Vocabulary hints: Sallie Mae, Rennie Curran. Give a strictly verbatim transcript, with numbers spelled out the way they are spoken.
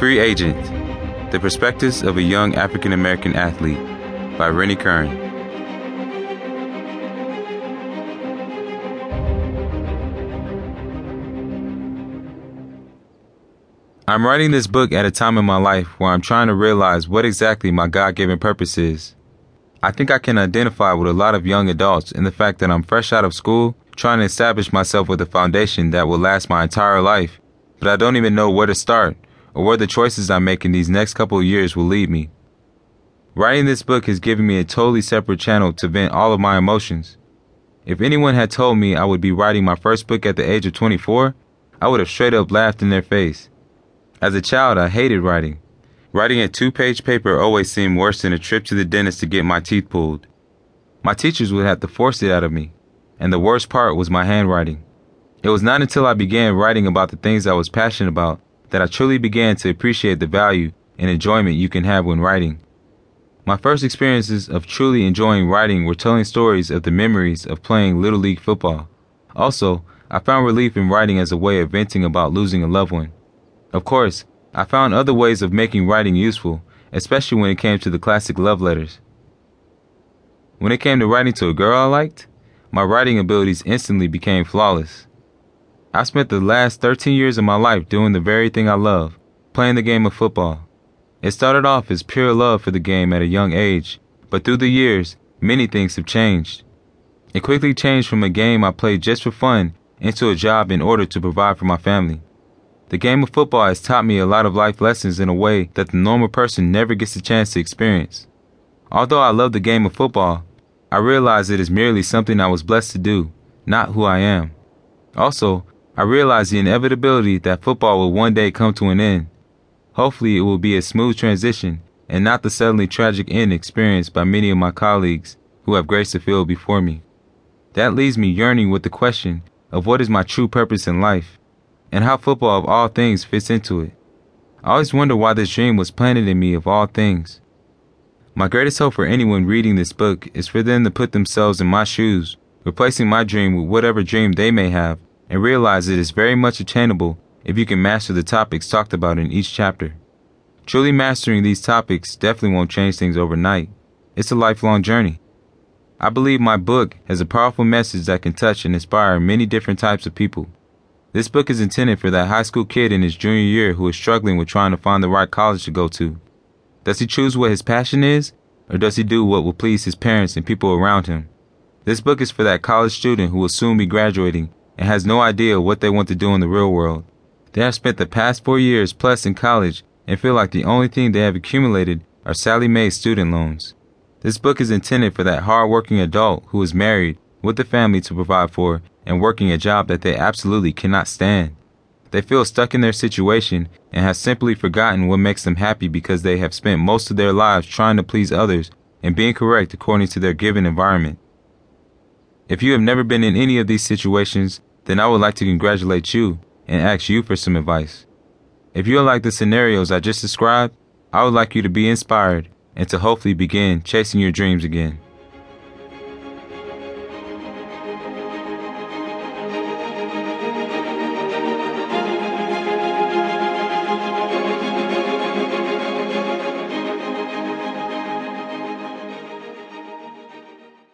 Free Agent, The Perspectives of a Young African-American Athlete by Rennie Curran. I'm writing this book at a time in my life where I'm trying to realize what exactly my God-given purpose is. I think I can identify with a lot of young adults in the fact that I'm fresh out of school, trying to establish myself with a foundation that will last my entire life, but I don't even know where to start, or where the choices I make in these next couple of years will lead me. Writing this book has given me a totally separate channel to vent all of my emotions. If anyone had told me I would be writing my first book at the age of twenty-four, I would have straight up laughed in their face. As a child, I hated writing. Writing a two-page paper always seemed worse than a trip to the dentist to get my teeth pulled. My teachers would have to force it out of me, and the worst part was my handwriting. It was not until I began writing about the things I was passionate about that I truly began to appreciate the value and enjoyment you can have when writing. My first experiences of truly enjoying writing were telling stories of the memories of playing Little League football. Also, I found relief in writing as a way of venting about losing a loved one. Of course, I found other ways of making writing useful, especially when it came to the classic love letters. When it came to writing to a girl I liked, my writing abilities instantly became flawless. I've spent the last thirteen years of my life doing the very thing I love, playing the game of football. It started off as pure love for the game at a young age, but through the years, many things have changed. It quickly changed from a game I played just for fun into a job in order to provide for my family. The game of football has taught me a lot of life lessons in a way that the normal person never gets a chance to experience. Although I love the game of football, I realize it is merely something I was blessed to do, not who I am. Also, I realize the inevitability that football will one day come to an end. Hopefully it will be a smooth transition and not the suddenly tragic end experienced by many of my colleagues who have graced the field before me. That leaves me yearning with the question of what is my true purpose in life and how football of all things fits into it. I always wonder why this dream was planted in me of all things. My greatest hope for anyone reading this book is for them to put themselves in my shoes, replacing my dream with whatever dream they may have, and realize it is very much attainable if you can master the topics talked about in each chapter. Truly mastering these topics definitely won't change things overnight. It's a lifelong journey. I believe my book has a powerful message that can touch and inspire many different types of people. This book is intended for that high school kid in his junior year who is struggling with trying to find the right college to go to. Does he choose what his passion is, or does he do what will please his parents and people around him? This book is for that college student who will soon be graduating and has no idea what they want to do in the real world. They have spent the past four years plus in college and feel like the only thing they have accumulated are Sallie Mae student loans. This book is intended for that hard-working adult who is married with a family to provide for and working a job that they absolutely cannot stand. They feel stuck in their situation and have simply forgotten what makes them happy because they have spent most of their lives trying to please others and being correct according to their given environment. If you have never been in any of these situations, then I would like to congratulate you and ask you for some advice. If you like the scenarios I just described, I would like you to be inspired and to hopefully begin chasing your dreams again.